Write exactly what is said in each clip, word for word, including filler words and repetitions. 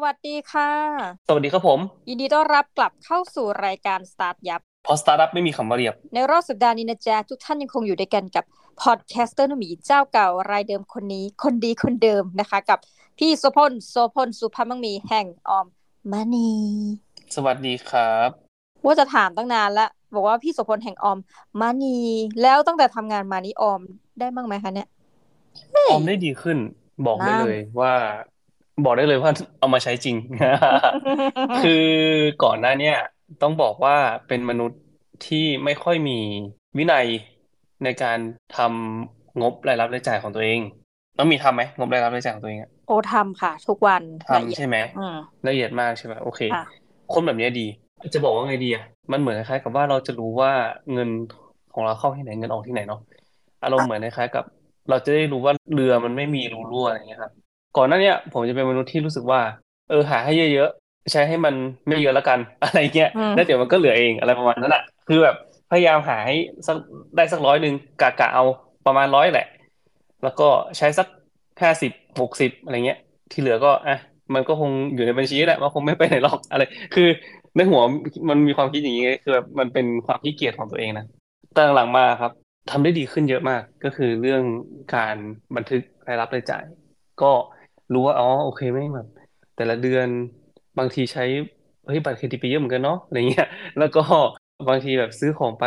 สวัสดีค่ะสวัสดีครับผมยินดีต้อนรับกลับเข้าสู่รายการ StartYup เพราะ StartUp ไม่มีคำว่าเรียบในรอบสัปดาห์นี้นะจ๊ะทุกท่านยังคงอยู่ด้วยกันกับพอดแคสเตอร์หนุ่มอีเจ้าเก่ารายเดิมคนนี้คนดีคนเดิมนะคะกับพี่โสพลโสพลสุภมังมีแห่งออมมณีสวัสดีครับว่าจะถามตั้งนานละบอกว่าพี่โสพลแห่งออมมณีแล้วตั้งแต่ทำงานมานี้ออมได้บ้างไหมคะเนี่ยออมได้ดีขึ้นบอกได้เลยว่าบอกได้เลยว่าเอามาใช้จริง คือก่อนหน้าเนี้ยต้องบอกว่าเป็นมนุษย์ที่ไม่ค่อยมีวินัยในการทำงบรายรับรายจ่ายของตัวเองต้องมีทำไหมงบรายรับรายจ่ายของตัวเองอะโอ้ทำค่ะทุกวันทำใช่ไหมละเอียดมากใช่ไหมโอเคคนแบบนี้ดีจะบอกว่าไงดีอะมันเหมือนคล้ายๆกับว่าเราจะรู้ว่าเงินของเราเข้าที่ไหนเงินออกที่ไหนเนาะอารมณ์เหมือนคล้ายๆกับเราจะได้รู้ว่าเรือมันไม่มีรูรั่วอะไรอย่างเงี้ยครับก่อนหน้านี้ผมจะเป็นมนุษย์ที่รู้สึกว่าเออหาให้เยอะๆใช้ให้มันไม่เยอะแล้วกันอะไรเงี้ยแล้วเดี๋ยวมันก็เหลือเองอะไรประมาณนั้นแหละคือแบบพยายามหาให้สักได้สักร้อยหนึ่งกะกะเอาประมาณร้อยแหละแล้วก็ใช้สักห้าสิบหกสิบอะไรเงี้ยที่เหลือก็อ่ะมันก็คงอยู่ในบัญชีแหละมันคงไม่ไปไหนหรอกอะไรคือในหัวมันมีความคิดอย่างงี้คือแบบมันเป็นความขี้เกียจของตัวเองนะแต่หลังมาครับทำได้ดีขึ้นเยอะมากก็คือเรื่องการบันทึกรายรับรายจ่ายก็รู้ว่าอ๋อโอเคไม่แบบแต่ละเดือนบางทีใช้เฮ้ยบัตรเครดิตไปเยอะเหมือนกันเนาะอะไรเงี้ยแล้วก็บางทีแบบซื้อของไป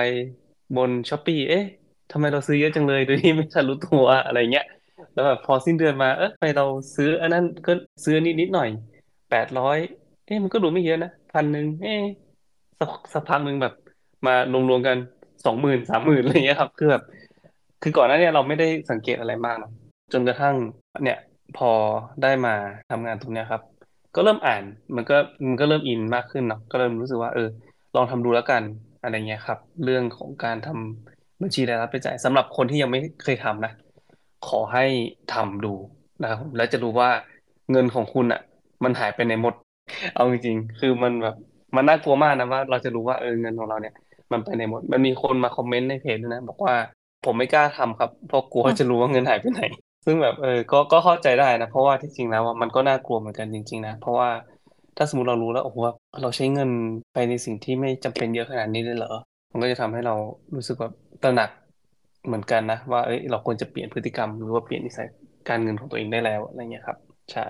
บน Shopee เอ๊ะทำไมเราซื้อเยอะจังเลยโดยที่ไม่ทันรู้ตัวอะไรเงี้ยแล้วแบบพอสิ้นเดือนมาเอ๊ะไปเราซื้ออันนั้นก็ซื้อนิดนิดหน่อยแปดร้อยเอ๊ะมันก็ดูไม่เยอะนะพันหนึ่งเอ๊ะสักสักพักนึงแบบมารวมๆกันสองหมื่นสามหมื่นอะไรเงี้ยครับคือแบบคือก่อนหน้านี้เราไม่ได้สังเกตอะไรมากนะจนกระทั่งเนี่ยพอได้มาทำงานตรงเนี้ยครับก็เริ่มอ่านมันก็มันก็เริ่มอินมากขึ้นเนาะก็เริ่มรู้สึกว่าเออลองทำดูแล้วกันอะไรเงี้ยครับเรื่องของการทำบัญชีรายรับรายจ่ายสำหรับคนที่ยังไม่เคยทำนะขอให้ทำดูนะครับแล้วจะรู้ว่าเงินของคุณอ่ะมันหายไปในหมดเอาจริงๆคือมันแบบมันน่ากลัวมากนะว่าเราจะรู้ว่าเออเงินของเราเนี่ยมันไปในหมดมันมีคนมาคอมเมนต์ในเพจด้วยนะบอกว่าผมไม่กล้าทำครับเพราะกลัวจะรู้ว่าเงินหายไปไหนซึ่งแบบเออก็ก็เข้าใจได้นะเพราะว่าที่จริงแล้วว่ามันก็น่ากลัวเหมือนกันจริงๆนะเพราะว่าถ้าสมมติเรารู้แล้วโอ้โหเราใช้เงินไปในสิ่งที่ไม่จำเป็นเยอะขนาดนี้เลยเหรอมันก็จะทำให้เรารู้สึกแบบตระหนักเหมือนกันนะว่าเอ้ยเราควรจะเปลี่ยนพฤติกรรมหรือว่าเปลี่ยนนิสัยการเงินของตัวเองได้แล้วอะไรเงี้ยครับใช่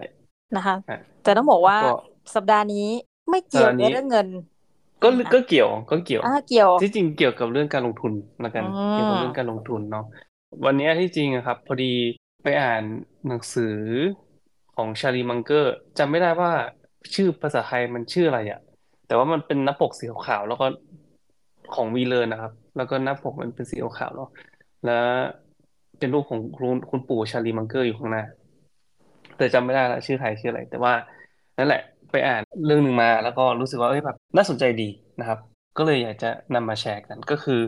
นะคะแต่ต้องบอกว่าสัปดาห์นี้ไม่เกี่ยวกับเรื่องเงินก็ก็เกี่ยวก็เกี่ยวเกี่ยวที่จริงเกี่ยวกับเรื่องการลงทุนละกันเกี่ยวกับเรื่องการลงทุนเนาะวันนี้ที่จริงอะครับพอดีไปอ่านหนังสือของ Charlie Munger จำไม่ได้ว่าชื่อภาษาไทยมันชื่ออะไรอะแต่ว่ามันเป็นหน้าปกสีขาวแล้วก็ของวีเลอร์นะครับแล้วก็หน้าปกมันเป็นสีขาวเนาะแล้วเป็นรูปของคุณปู่ Charlie Munger อยู่ข้างหน้าแต่จำไม่ได้ละชื่อไทยชื่ออะไรแต่ว่านั่นแหละไปอ่านเรื่องนึงมาแล้วก็รู้สึกว่าเอ้ยแบบน่าสนใจดีนะครับก็เลยอยากจะนำมาแชร์กันก็คือ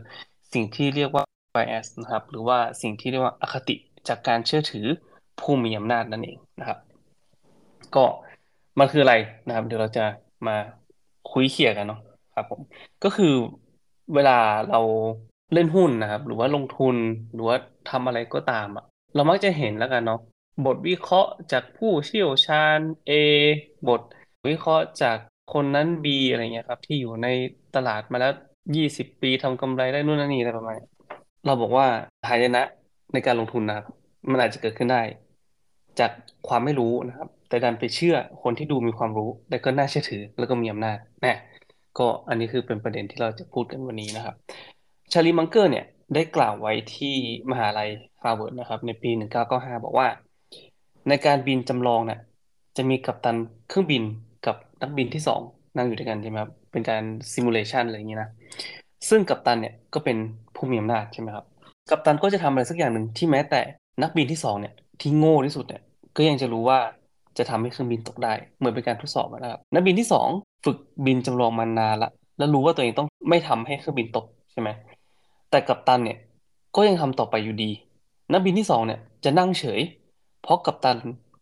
สิ่งที่เรียกว่า bias นะครับหรือว่าสิ่งที่เรียกว่าอคติจากการเชื่อถือผู้มีอำนาจนั่นเองนะครับก็มันคืออะไรนะครับเดี๋ยวเราจะมาคุยเขี่ยกันเนาะครับผมก็คือเวลาเราเล่นหุ้นนะครับหรือว่าลงทุนหรือว่าทำอะไรก็ตามอ่ะเรามักจะเห็นแล้วกันเนาะบทวิเคราะห์จากผู้เชี่ยวชาญ A บทวิเคราะห์จากคนนั้น B อะไรเงี้ยครับที่อยู่ในตลาดมาแล้วยี่สิบปีทำกำไรได้นู่นนั่นนี่อะไรประมาณนี้เราบอกว่าหายนะในการลงทุนนะครับมันอาจจะเกิดขึ้นได้จากความไม่รู้นะครับแต่ดันไปเชื่อคนที่ดูมีความรู้และก็น่าเชื่อถือแล้วก็มีอำนาจนะก็อันนี้คือเป็นประเด็นที่เราจะพูดกันวันนี้นะครับชาลีมังเกอร์เนี่ยได้กล่าวไว้ที่มหาลัยฮาร์วาร์ดนะครับในปีหนึ่งพันเก้าร้อยเก้าสิบห้าบอกว่าในการบินจำลองเนี่ยจะมีกัปตันเครื่องบินกับนักบินที่สองนั่งอยู่ด้วยกันใช่ไหมครับเป็นการซิมูเลชันอะไรอย่างนี้นะซึ่งกัปตันเนี่ยก็เป็นผู้มีอำนาจใช่ไหมครับกัปตันก็จะทำอะไรสักอย่างหนึ่งที่แม้แต่นักบินที่สองเนี่ยที่โง่ที่สุดเนี่ยก็ยังจะรู้ว่าจะทำให้เครื่องบินตกได้เหมือนเป็นการทดสอบนะครับนักบินที่สองฝึกบินจำลองมานานละแล้วรู้ว่าตัวเองต้องไม่ทำให้เครื่องบินตกใช่ไหมแต่กัปตันเนี่ยก็ยังทำต่อไปอยู่ดีนักบินที่สองเนี่ยจะนั่งเฉยเพราะกัปตัน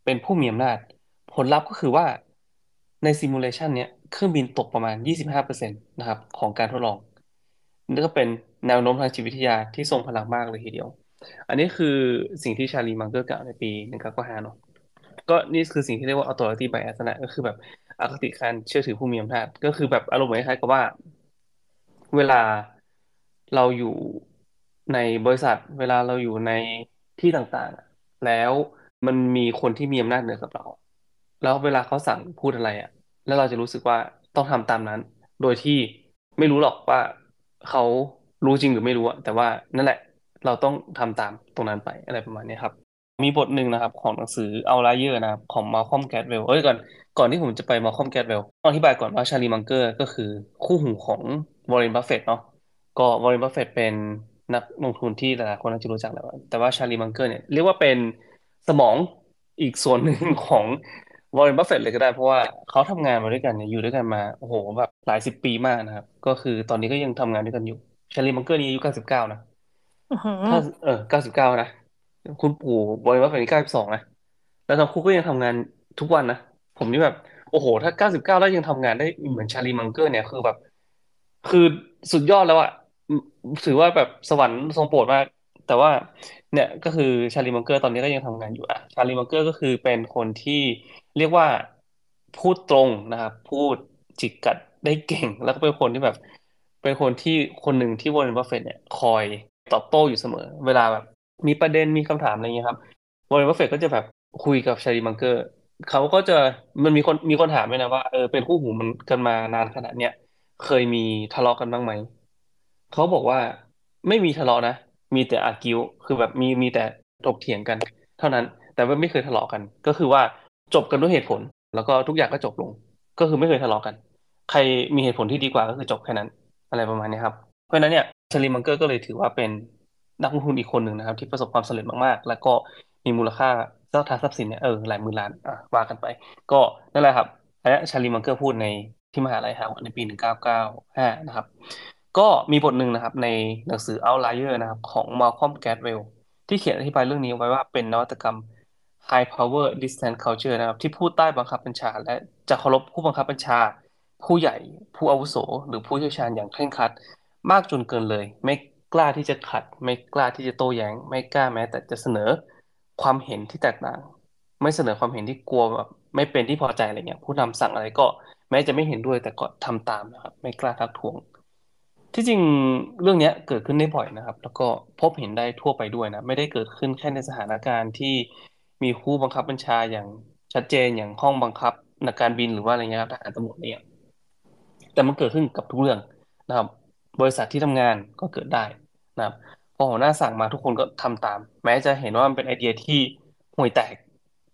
เป็นผู้มีอำนาจผลลัพธ์ก็คือว่าในซิมูเลชันเนี่ยเครื่องบินตกประมาณ ยี่สิบห้าเปอร์เซ็นต์ นะครับของการทดลองนี่ก็เป็นแนวโน้มทางจิตวิทยาที่ทรงพลังมากเลยทีเดียวอันนี้คือสิ่งที่ชาลีมังเกอร์กล่าวในปีหนึ่งพันเก้าร้อยเก้าสิบห้าเนาะ ก็นี่คือสิ่งที่เรียกว่า Authority Bias นะก็คือแบบอคติการเชื่อถือผู้มีอำนาจก็คือแบบอารมณ์คล้ายๆกับว่าเวลาเราอยู่ในบริษัทเวลาเราอยู่ในที่ต่างๆแล้วมันมีคนที่มีอำนาจเหนือกับเราแล้วเวลาเขาสั่งพูดอะไรอ่ะแล้วเราจะรู้สึกว่าต้องทำตามนั้นโดยที่ไม่รู้หรอกว่าเขารู้จริงหรือไม่รู้แต่ว่านั่นแหละเราต้องทำตามตรงนั้นไปอะไรประมาณนี้ครับมีบทหนึ่งนะครับของหนังสือ Outliers นะครับของมาลคอมแกดเวลเอ้ยก่อนก่อนที่ผมจะไปมาลคอมแกดเวลต้องอธิบายก่อนว่า Charlie Munger ก็คือคู่หูของวอร์เรนบัฟเฟตต์เนาะก็วอร์เรนบัฟเฟตต์เป็นนักลงทุนที่หลายๆคนน่าจะรู้จักแล้วแต่ว่า Charlie Munger เนี่ยเรียกว่าเป็นสมองอีกส่วนหนึ่งของวอร์เรนบัฟเฟตต์เลยก็ได้เพราะว่าเขาทำงานมาด้วยกันเนี่ยอยู่ด้วยกันมาโอ้โหแบบหลายสิบปีมากนะครับก็คือตอนนี้ก็ยังทำงานด้วยกันอยู่ Charlie Munger นี่อายุเก้าสิบเก้านะถ้าเออเก้าสิบเก้านะคุณปู่วอร์เรนบัฟเฟตต์นี่เก้าสิบสองนะแล้วทั้งคู่ก็ยังทำงานทุกวันนะผมนี่แบบโอ้โหถ้าเก้าสิบเก้าแล้วยังทำงานได้เหมือน Charlie Munger เนี่ยคือแบบคือสุดยอดแล้วอะถือว่าแบบสวรรค์ทรงโปรดมากแต่ว่าเนี่ยก็คือชาลีมังเกอร์ตอนนี้ก็ยังทำงานอยู่อะชาลีมังเกอร์ก็คือเป็นคนที่เรียกว่าพูดตรงนะครับพูดจิกกัดได้เก่งแล้วก็เป็นคนที่แบบเป็นคนที่คนหนึ่งที่วอร์เรนบัฟเฟตต์เนี่ยคอยตอบโต้อยู่เสมอเวลาแบบมีประเด็นมีคำถามอะไรเงี้ยครับวอร์เรนบัฟเฟตต์ก็จะแบบคุยกับชาลีมังเกอร์เขาก็จะมันมีคนมีคนถามด้วยนะว่าเออเป็นคู่หูมันกันมานานขนาดเนี้ยเคยมีทะเลาะกันบ้างไหมเขาบอกว่าไม่มีทะเลาะนะมีแต่อาร์กิวคือแบบมีมีแต่ถกเถียงกันเท่านั้นแต่ว่าไม่เคยทะเลาะกันก็คือว่าจบกันด้วยเหตุผลแล้วก็ทุกอย่างก็จบลงก็คือไม่เคยทะเลาะกันใครมีเหตุผลที่ดีกว่าก็คือจบแค่นั้นอะไรประมาณนี้ครับเพราะฉะนั้นเนี่ยชาลีมังเกอร์ก็เลยถือว่าเป็นนักลงทุนอีกคนหนึ่งนะครับที่ประสบความสำเร็จมากๆแล้วก็มีมูลค่าทรัพย์สินเนี่ยเออหลายหมื่นล้านอ่ะว่ากันไปก็นั่นแหละครับอันนี้ชาลีมังเกอร์พูดในที่มหาลัยฮาวาดในปีหนึ่งพันเก้าร้อยเก้าสิบห้านะครับก็มีบทหนึ่งนะครับในหนังสือ Outliers นะครับของมาลคอมแกดเวลที่เขียนอธิบายเรื่องนี้ไว้ว่าเป็นนวัตกรรม High Power Distance Culture นะครับที่ผู้ใต้บังคับบัญชาและจะเคารพผู้บังคับบัญชาผู้ใหญ่ผู้อาวุโสหรือผู้เชี่ยวชาญอย่างเคร่งครัดมากจนเกินเลยไม่กล้าที่จะขัดไม่กล้าที่จะโต้แย้งไม่กล้าแม้แต่จะเสนอความเห็นที่แตกต่างไม่เสนอความเห็นที่กลัวแบบไม่เป็นที่พอใจอะไรเงี้ยผู้นำสั่งอะไรก็แม้จะไม่เห็นด้วยแต่ก็ทำตามนะครับไม่กล้าทักท้วงที่จริงเรื่องนี้เกิดขึ้นได้บ่อยนะครับแล้วก็พบเห็นได้ทั่วไปด้วยนะไม่ได้เกิดขึ้นแค่ในสถานการณ์ที่มีคู่บังคับบัญชาอย่างชัดเจนอย่างห้องบังคับนักการบินหรือว่าอะไรเงี้ยครับทหารตำรวจเนี่ยแต่มันเกิดขึ้นกับทุกเรื่องนะครับบริษัทที่ทำงานก็เกิดได้นะครับพอหัวหน้าสั่งมาทุกคนก็ทำตามแม้จะเห็นว่ามันเป็นไอเดียที่ห่วยแตก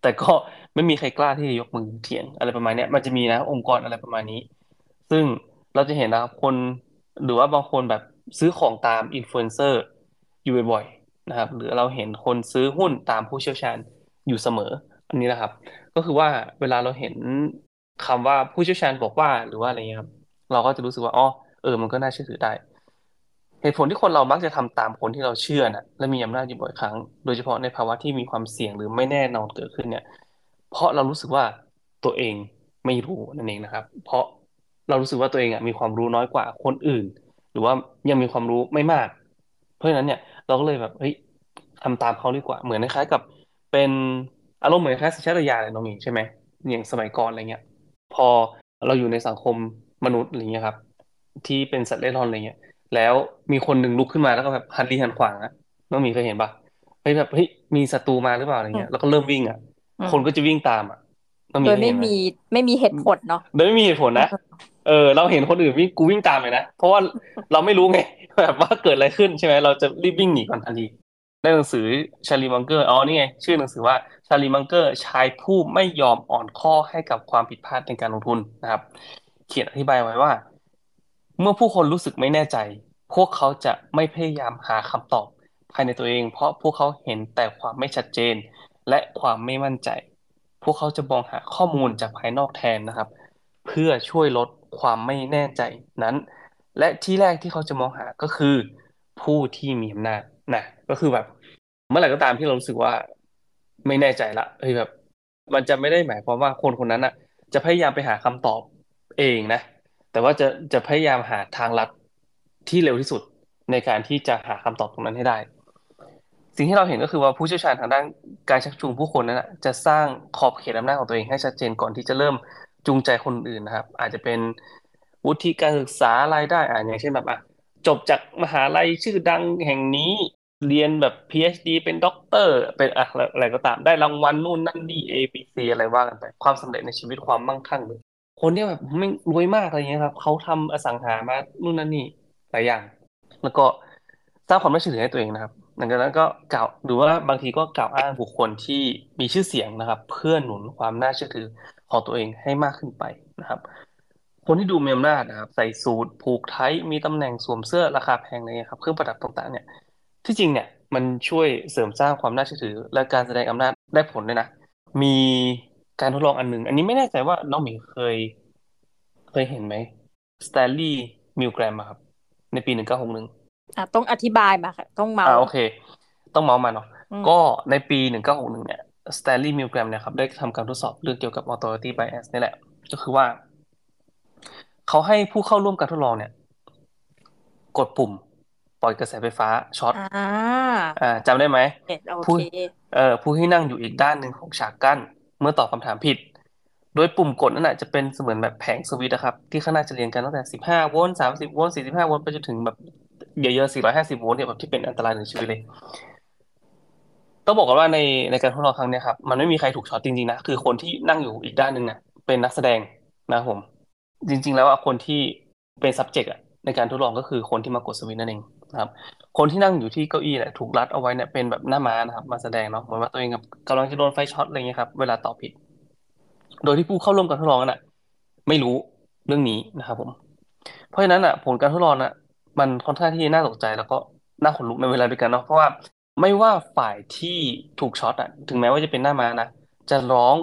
แต่ก็ไม่มีใครกล้าที่จะยกมือเถียงอะไรประมาณนี้มันจะมีนะองค์กรอะไรประมาณนี้ซึ่งเราจะเห็นนะครับคนหรือว่าบางคนแบบซื้อของตามอินฟลูเอนเซอร์อยู่บ่อยๆนะครับหรือเราเห็นคนซื้อหุ้นตามผู้เชี่ยวชาญอยู่เสมออันนี้นะครับก็คือว่าเวลาเราเห็นคำว่าผู้เชี่ยวชาญบอกว่าหรือว่าอะไรเงี้ยครับเราก็จะรู้สึกว่าอ๋อเออมันก็น่าเชื่อถือได้เหตุผลที่คนเรามักจะทำตามคนที่เราเชื่อนะและมีอำนาจอยู่บ่อยครั้งโดยเฉพาะในภาวะที่มีความเสี่ยงหรือไม่แน่นอนเกิดขึ้นเนี่ยเพราะเรารู้สึกว่าตัวเองไม่รู้นั่นเองนะครับเพราะเรารู้สึกว่าตัวเองอ่ะมีความรู้น้อยกว่าคนอื่นหรือว่ายังมีความรู้ไม่มากเพราะฉะนั้นเนี่ยเราก็เลยแบบเฮ้ยทำตามเขาดีกว่าเหมือนคล้ายๆกับเป็นอารมณ์เหมือนคล้ายสัญชาตญาณอะไรน้องหญิงใช่ไหมอย่างสมัยก่อนอะไรเงี้ยพอเราอยู่ในสังคมมนุษย์อะไรเงี้ยครับที่เป็นสัตว์เล่ร่อนอะไรเงี้ยแล้วมีคนหนึ่งลุกขึ้นมาแล้วก็แบบหันลีหันขวางนะน้องหญิงเคยเห็นปะเฮ้ยแบบเฮ้ยมีศัตรูมาหรือเปล่าอะไรเงี้ยแล้วก็เริ่มวิ่งอ่ะคนก็จะวิ่งตามอ่ะโดยไม่มีไม่มีเหตุผลเนาะโดยไม่มีเหตุผลนะเออเราเห็นคนอื่นวิ่งกูวิ่งตามเลยนะเพราะว่าเราไม่รู้ไงแบบว่าเกิดอะไรขึ้นใช่ไหมเราจะรีบวิ่งหนีก่อนทันทีในหนังสือชาลีมังเกอร์อ๋อนี่ไงชื่อหนังสือว่าชาลีมังเกอร์ชายผู้ไม่ยอมอ่อนข้อให้กับความผิดพลาดในการลงทุนนะครับเขียนอธิบายไว้ว่าเมื่อผู้คนรู้สึกไม่แน่ใจพวกเขาจะไม่พยายามหาคำตอบภายในตัวเองเพราะพวกเขาเห็นแต่ความไม่ชัดเจนและความไม่มั่นใจพวกเขาจะมองหาข้อมูลจากภายนอกแทนนะครับเพื่อช่วยลดความไม่แน่ใจนั้นและที่แรกที่เขาจะมองหาก็คือผู้ที่มีอำนาจนะก็คือแบบเมื่อไหร่ก็ตามที่เรารู้สึกว่าไม่แน่ใจละเฮ้ยแบบมันจะไม่ได้หมายความว่าคนคนนั้นอ่ะจะพยายามไปหาคำตอบเองนะแต่ว่าจะจะพยายามหาทางลัดที่เร็วที่สุดในการที่จะหาคำตอบตรงนั้นให้ได้ สิ่งที่เราเห็นก็คือว่าผู้เชี่ยวชาญทางด้านการชักจูงผู้คนนั้นนะจะสร้างขอบเขตอำนาจของตัวเองให้ชัดเจนก่อนที่จะเริ่มจูงใจคนอื่นนะครับอาจจะเป็นวุฒิการศึกษารายได้อ่ะอย่างเช่นแบบอ่ะจบจากมหาลัยชื่อดังแห่งนี้เรียนแบบ พี เอช ดี เป็นด็อกเตอร์เป็นอะไรก็ตามได้รางวัลนู่นนั่นนี่ A B C อะไรว่ากันไปความสำเร็จในชีวิตความมั่งคั่งเลยคนที่แบบไม่รวยมากอะไรเงี้ยครับเขาทำอสังหามานู่นนั่นนี่หลายอย่างแล้วก็สร้างความน่าเชื่อถือให้ตัวเองนะครับหลังจากนั้นก็กล่าวหรือว่าบางทีก็กล่าวอ้างบุคคลที่มีชื่อเสียงนะครับเพื่อหนุนความน่าเชื่อถือของตัวเองให้มากขึ้นไปนะครับคนที่ดูมีอำนาจนะครับใส่สูทผูกไทมีตำแหน่งสวมเสื้อราคาแพงอะไรเงี้ยครับเครื่องประดับต่างๆเนี่ยที่จริงเนี่ยมันช่วยเสริมสร้างความน่าเชื่อถือและการแสดงอำนาจได้ผลด้วยนะมีการทดลองอันนึงอันนี้ไม่แน่ใจว่าน้องหมีเคยเคยเห็นไหมสแตนลีย์มิลแกรมครับในปีหนึ่งเก้าหกหนึ่งอ่ะต้องอธิบายมาค่ะต้องเมาอ่าโอเคต้องเมามาเนาะก็ในปีหนึ่งเก้าหกหนึ่งเนี่ย Stanley Milgram เนี่ยครับได้ทำการทดสอบเรื่องเกี่ยวกับ Authority Bias นี่แหละก็คือว่าเขาให้ผู้เข้าร่วมการทดลองเนี่ยกดปุ่มปล่อยกระแสไฟฟ้าช็อตอ่าอ่าจำได้ไหมผู้เอ่อผู้ที่นั่งอยู่อีกด้านหนึ่งของฉากกั้นเมื่อตอบคำถามผิดโดยปุ่มกดนั่นน่ะจะเป็นเสมือนแบบแผงสวิตช์นะครับที่ข้างหน้าจะเรียงกันตั้งแต่สิบห้าโวลต์สามสิบโวลต์สี่สิบห้าโวลต์ไปจนถึงแบบเยอะๆสี่ร้อยห้าสิบโวลต์เนี่ยแบบที่เป็นอันตรายถึงชีวิตเลยต้องบอกกันว่าในในการทดลองครั้งนี้ครับมันไม่มีใครถูกช็อตจริงๆนะคือคนที่นั่งอยู่อีกด้านนึงน่ะเป็นนักแสดงนะผมจริงๆแล้วอ่ะคนที่เป็น subject อ่ะในการทดลองก็คือคนที่มากดสวิตช์นั่นเองนะครับคนที่นั่งอยู่ที่เก้าอี้น่ะถูกรัดเอาไว้เนี่ยเป็นแบบหน้าม้านะครับมาแสดงเนาะเหมือนว่าตัวเองกำลังจะโดนไฟช็อตอะไรเงี้ยครับเวลาตอบผิดโดยที่ผู้เข้าร่วมการทดลองน่ะไม่รู้เรื่องนี้นะครับผมเพราะฉะนั้นน่ะผลการทดลองน่ะมันค่อนข้างที่น่าตกใจแล้วก็น่าขนลุกในเวลาเดียวกันเนาะเพราะว่าไม่ว่าฝ่ายที่ถูกช็อตอ่ะถึงแม้ว่าจะเป็นหน้าม้านะจะร้อง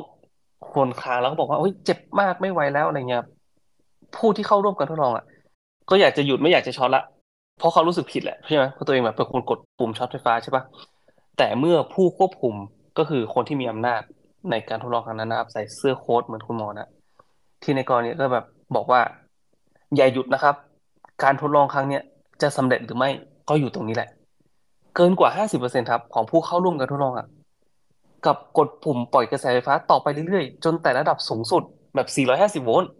ครวญครางแล้วก็บอกว่าโอ๊ยเจ็บมากไม่ไหวแล้วอะไรเงี้ยผู้ที่เข้าร่วมการทดลองอ่ะก็อยากจะหยุดไม่อยากจะช็อตละเพราะเขารู้สึกผิดแหละใช่ไหมเพราะตัวเองแบบเป็นคนกดปุ่มช็อตไฟฟ้าใช่ปะแต่เมื่อผู้ควบคุมก็คือคนที่มีอำนาจในการทดลองครั้งนั้นนะครับใส่เสื้อโค้ทเหมือนคุณหมอนะที่ในกรณีก็แบบบอกว่าอย่าหยุดนะครับการทดลองครั้งเนี้ยจะสำเร็จหรือไม่ก็อยู่ตรงนี้แหละเกินกว่า ห้าสิบเปอร์เซ็นต์ ครับของผู้เข้าร่วมการทดลองอ่ะกับกดปุ่มปล่อยกระแสไฟฟ้าต่อไปเรื่อยๆจนแต่ระดับสูงสุดแบบสี่ร้อยห้าสิบโวลต์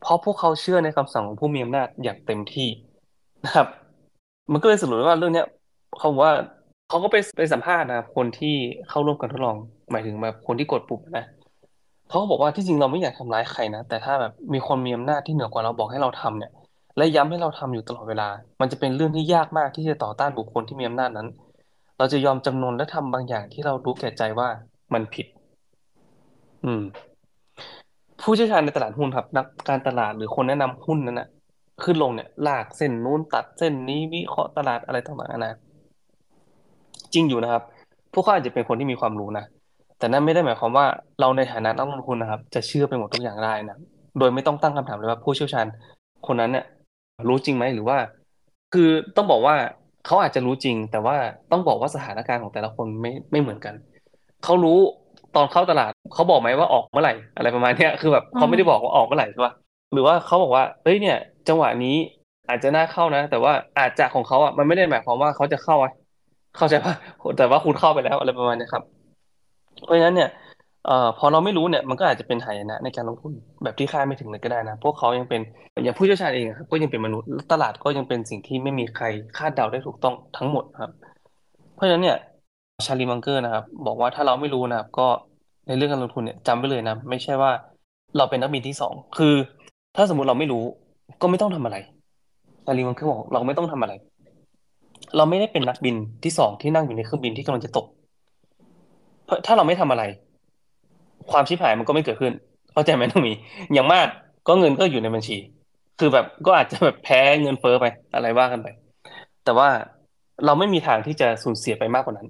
เพราะพวกเขาเชื่อในคำสั่งของผู้มีอำนาจอย่างเต็มที่นะครับมันก็เลยสรุปว่าเรื่องเนี้ยเขาบอกว่าเขาก็ไปไปสัมภาษณ์นะครับคนที่เข้าร่วมการทดลองหมายถึงแบบคนที่กดปุ่มนะเขาบอกว่าที่จริงเราไม่อยากทำร้ายใครนะแต่ถ้าแบบมีคนมีอำนาจที่เหนือกว่าเราบอกให้เราทำเนี่ยและย้ำให้เราทำอยู่ตลอดเวลามันจะเป็นเรื่องที่ยากมากที่จะต่อต้านบุคคลที่มีอำนาจนั้นเราจะยอมจำนนและทำบางอย่างที่เรารู้แก่ใจว่ามันผิดอืมผู้เชี่ยวชาญในตลาดหุ้นครับนักการตลาดหรือคนแนะนำหุ้นนั่นน่ะขึ้นลงเนี่ยลากเส้นนู้นตัดเส้นนี้วิเคราะห์ตลาดอะไรต่างๆนะจริงอยู่นะครับพวกเขาอาจจะเป็นคนที่มีความรู้นะแต่นั่นไม่ได้หมายความว่าเราในฐานะนักลงทุนนะครับจะเชื่อไปหมดทุกอย่างได้นะโดยไม่ต้องตั้งคำถามเลยว่าผู้เชี่ยวชาญคนนั้นเนี่ยรู้จริงไหมหรือว่าคือต้องบอกว่าเขาอาจจะรู้จริงแต่ว่าต้องบอกว่าสถานการณ์ของแต่ละคนไม่ไม่เหมือนกันเขารู้ตอนเข้าตลาดเขาบอกไหมว่าออกเมื่อไหร่อะไรประมาณนี้คือแบบเขาไม่ได้บอกว่าออกเมื่อไหร่ใช่ป่ะหรือว่าเขาบอกว่าเฮ้ยเนี่ยจังหวะนี้อาจจะน่าเข้านะแต่ว่าอาจจะของเขาอ่ะมันไม่ได้หมายความว่าเขาจะเข้าเข้าใจป่ะแต่ว่าคุณเข้าไปแล้วอะไรประมาณนี้ครับเพราะฉะนั้นเนี่ยเอ่อพอเราไม่รู้เนี่ยมันก็อาจจะเป็นหายนะในการลงทุนแบบที่คาดไม่ถึงเลยก็ได้นะพวกเขายังเป็นอย่างผู้เชี่ยวชาญเองครับก็ยังเป็นมนุษย์ตลาดก็ยังเป็นสิ่งที่ไม่มีใครคาดเดาได้ถูกต้องทั้งหมดครับเพราะฉะนั้นเนี่ย Charlie Munger นะครับบอกว่าถ้าเราไม่รู้นะครับก็ในเรื่องการลงทุนเนี่ยจำไว้เลยนะไม่ใช่ว่าเราเป็นนักบินที่สองคือถ้าสมมุติเราไม่รู้ก็ไม่ต้องทำอะไร Charlie Munger บอกเราไม่ต้องทำอะไรเราไม่ได้เป็นนักบินที่สองที่นั่งอยู่ในเครื่องบินที่กำลังจะตกเพราะถ้าเราไม่ทำอะไรความชิบหายมันก็ไม่เกิดขึ้นเข้าใจไหมต้องมีอย่างมากก็เงินก็อยู่ในบัญชีคือแบบก็อาจจะแบบแพ้เงินเฟ้อไปอะไรว่ากันไปแต่ว่าเราไม่มีทางที่จะสูญเสียไปมากกว่านั้น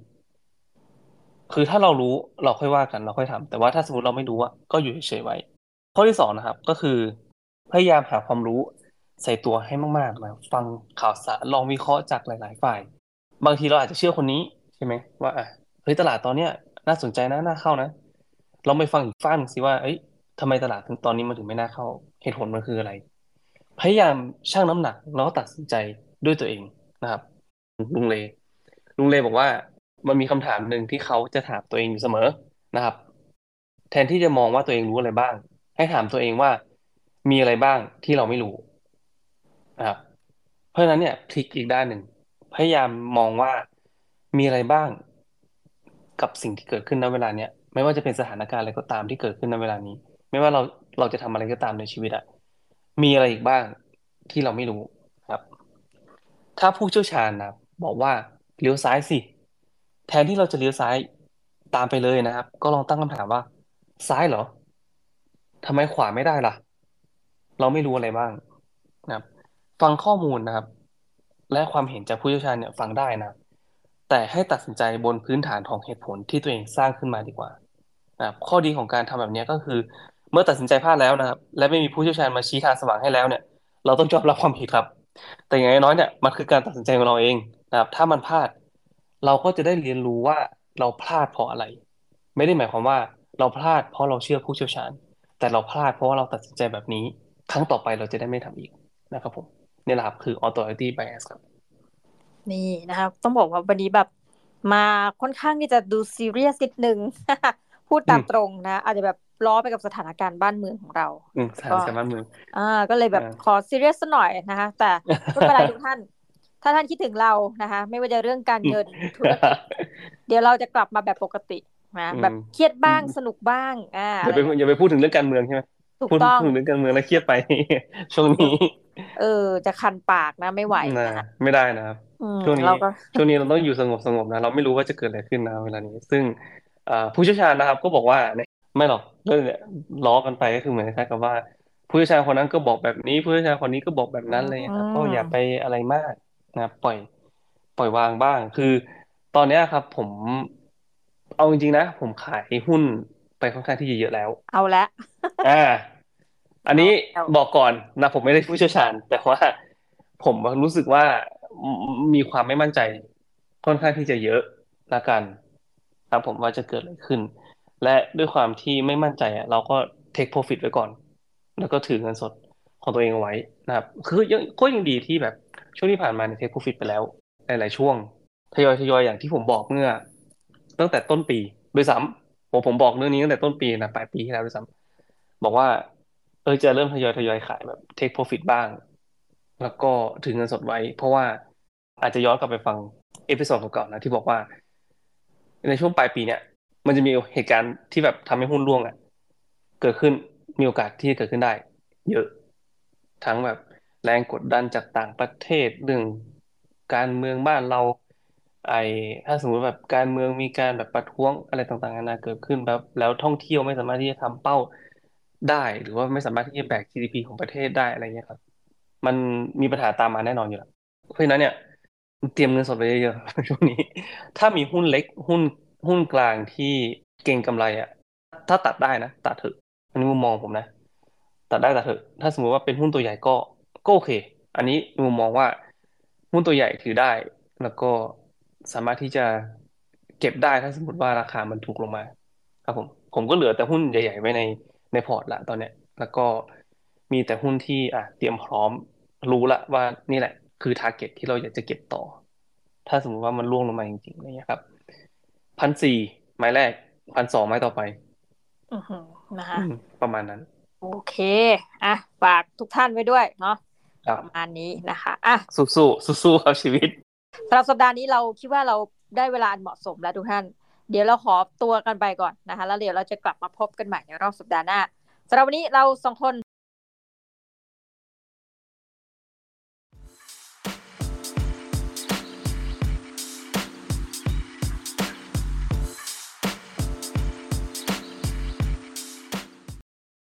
คือถ้าเรารู้เราค่อยว่ากันเราค่อยทำแต่ว่าถ้าสมมติเราไม่รู้อ่ะก็อยู่เฉยๆไว้ข้อที่สองนะครับก็คือพยายามหาความรู้ใส่ตัวให้มากๆนะฟังข่าวสารลองวิเคราะห์จากหลายๆฝ่ายบางทีเราอาจจะเชื่อคนนี้ใช่ไหมว่าอ่ะเฮ้ยตลาดตอนเนี้ยน่าสนใจนะน่าเข้านะลองไปฟังอีกฝ่ายนึงสิว่าเอ้ยทำไมตลาดถึงตอนนี้มันถึงไม่น่าเข้าเหตุผลมันคืออะไรพยายามชั่งน้ำหนักแล้วก็ตัดสินใจด้วยตัวเองนะครับลุงเลลุงเลบอกว่า มันมีคำถามหนึ่งที่เขาจะถามตัวเองอยู่เสมอนะครับแทนที่จะมองว่าตัวเองรู้อะไรบ้างให้ถามตัวเองว่ามีอะไรบ้างที่เราไม่รู้นะครับเพราะฉะนั้นเนี่ยพลิกอีกด้านหนึ่งพยายามมองว่ามีอะไรบ้างกับสิ่งที่เกิดขึ้นณเวลาเนี้ยไม่ว่าจะเป็นสถานการณ์อะไรก็ตามที่เกิดขึ้นณเวลานี้ไม่ว่าเราเราจะทำอะไรก็ตามในชีวิตอะมีอะไรอีกบ้างที่เราไม่รู้ครับถ้าผู้เชี่ยวชาญนะบอกว่าเลี้ยวซ้ายสิแทนที่เราจะเลี้ยวซ้ายตามไปเลยนะครับก็ลองตั้งคำถามว่าซ้ายเหรอทำไมขวาไม่ได้ล่ะเราไม่รู้อะไรบ้างนะครับฟังข้อมูลนะครับและความเห็นจากผู้เชี่ยวชาญเนี่ยฟังได้นะแต่ให้ตัดสินใจบนพื้นฐานของเหตุผลที่ตัวเองสร้างขึ้นมาดีกว่านะครับข้อดีของการทำแบบนี้ก็คือเมื่อตัดสินใจพลาดแล้วนะครับและไม่มีผู้เชี่ยวชาญมาชี้ทางสว่างให้แล้วเนี่ยเราต้องยอมรับความผิดครับแต่อย่างน้อยเนี่ยมันคือการตัดสินใจของเราเองนะครับถ้ามันพลาดเราก็จะได้เรียนรู้ว่าเราพลาดเพราะอะไรไม่ได้หมายความว่าเราพลาดเพราะเราเชื่อผู้เชี่ยวชาญแต่เราพลาดเพราะว่าเราตัดสินใจแบบนี้ครั้งต่อไปเราจะได้ไม่ทำอีกนะครับผมนี่แหละครับคือ Authority Bias ครับนี่นะคะต้องบอกว่าวันนี้แบบมาค่อนข้างที่จะดูซีเรียสนิดนึง พูดตามตรงนะอาจจะแบบล้อไปกับสถานการณ์บ้านเมืองของเราสถานการณ์บ้านเมืองอ่าก็เลยแบบขอซีเรียสซะหน่อยนะคะแต่ไม่เป็นไรทุกท่านถ้าท่านคิดถึงเรานะคะไม่ว่าจะเรื่องการเงินธุรกิจเดี๋ยวเราจะกลับมาแบบปกตินะแบบเครียดบ้างสนุกบ้างอ่าอย่าไปอย่าไปพูดถึงเรื่องการเมืองใช่ไหมถูกต้องพูดถึงเรื่องการเมืองแล้วเครียดไปช่วงนี้เออจะคันปากนะไม่ไหวนะไม่ได้นะครับช่วงนี้ช่วงนี้เราต้องอยู่สงบสงบนะเราไม่รู้ว่าจะเกิดอะไรขึ้นนะเวลานี้ซึ่งผู้เชี่ยวชาญนะครับก็บอกว่าไม่หรอกก็ล้อกันไปก็คือเหมือนกันกับว่าผู้เชี่ยวชาญคนนั้นก็บอกแบบนี้ผู้เชี่ยวชาญคนนี้ก็บอกแบบนั้นเลยครับก็อย่าไปอะไรมากนะปล่อยปล่อยวางบ้างคือตอนนี้ครับผมเอาจริงๆนะผมขายหุ้นไปค่อนข้างที่เยอะแล้วเอาละอ่าอันนี้บอกก่อนนะผมไม่ได้ผู้เชี่ยวชาญแต่ว่าผมรู้สึกว่ามีความไม่มั่นใจค่อนข้างที่จะเยอะละกันครับผมว่าจะเกิดอะไรขึ้นและด้วยความที่ไม่มั่นใจอ่ะเราก็ take profit ไว้ก่อนแล้วก็ถือเงินสดของตัวเองเอาไว้นะครับคือยังก็ยังดีที่แบบช่วงที่ผ่านมาเนี่ย take profit ไปแล้วหลายๆช่วงทยอยทยอยอย่างที่ผมบอกเมื่อตั้งแต่ต้นปีโดยซ้ำผมผมบอกเรื่องนี้ตั้งแต่ต้นปีนะปลายปีที่แล้วโดยซ้ำบอกว่าเออจะเริ่มทยอยทยอยขายแบบ take profit บ้างแล้วก็ถือเงินสดไว้เพราะว่าอาจจะย้อนกลับไปฟังเอพิโซดเก่าๆนะที่บอกว่าในช่วงปลายปีเนี่ยมันจะมีเหตุการณ์ที่แบบทำให้หุ้นร่วงอ่ะเกิดขึ้นมีโอกาสที่จะเกิดขึ้นได้เยอะทั้งแบบแรงกดดันจากต่างประเทศเรื่องการเมืองบ้านเราไอ้ถ้าสมมติแบบการเมืองมีการแบบประท้วงอะไรต่างๆนานาเกิดขึ้นแบบแล้วท่องเที่ยวไม่สามารถที่จะทำเป้าได้หรือว่าไม่สามารถที่จะแบก จี ดี พี ของประเทศได้อะไรเงี้ยครับมันมีปัญหาตามมาแน่นอนอยู่แล้วเพราะฉะนั้นเนี่ยเตรียมเงินสดไว้เยอะๆช่วงนี้ถ้ามีหุ้นเล็กหุ้นหุ้นกลางที่เก่งกำไรอ่ะถ้าตัดได้นะตัดเถอะอันนี้มุมมองผมนะตัดได้ตัดเถอะถ้าสมมติว่าเป็นหุ้นตัวใหญ่ก็ก็โอเคอันนี้มุมมองว่าหุ้นตัวใหญ่ถือได้แล้วก็สามารถที่จะเก็บได้ถ้าสมมติว่าราคามันถูกลงมาครับผมผมก็เหลือแต่หุ้นใหญ่ๆไว้ในในพอร์ตละตอนเนี้ยแล้วก็มีแต่หุ้นที่อ่ะเตรียมพร้อมรู้ละว่านี่แหละคือทาร์เก็ตที่เราอยากจะเก็บต่อถ้าสมมติว่ามันร่วงลงมาจริงๆอะไรเงี้ยครับพันสี่ไม้แรกพันสองไม้ต่อไปอือฮึนะคะประมาณนั้นโอเคอ่ะฝากทุกท่านไว้ด้วยเนาะประมาณนี้นะคะอ่ะสู้ๆสู้ๆครับชีวิตสำหรับสัปดาห์นี้เราคิดว่าเราได้เวลาอันเหมาะสมแล้วทุกท่านเดี๋ยวเราขอตัวกันไปก่อนนะคะแล้วเดี๋ยวเราจะกลับมาพบกันใหม่ในรอบสัปดาห์หน้าสำหรับวันนี้เราสองคน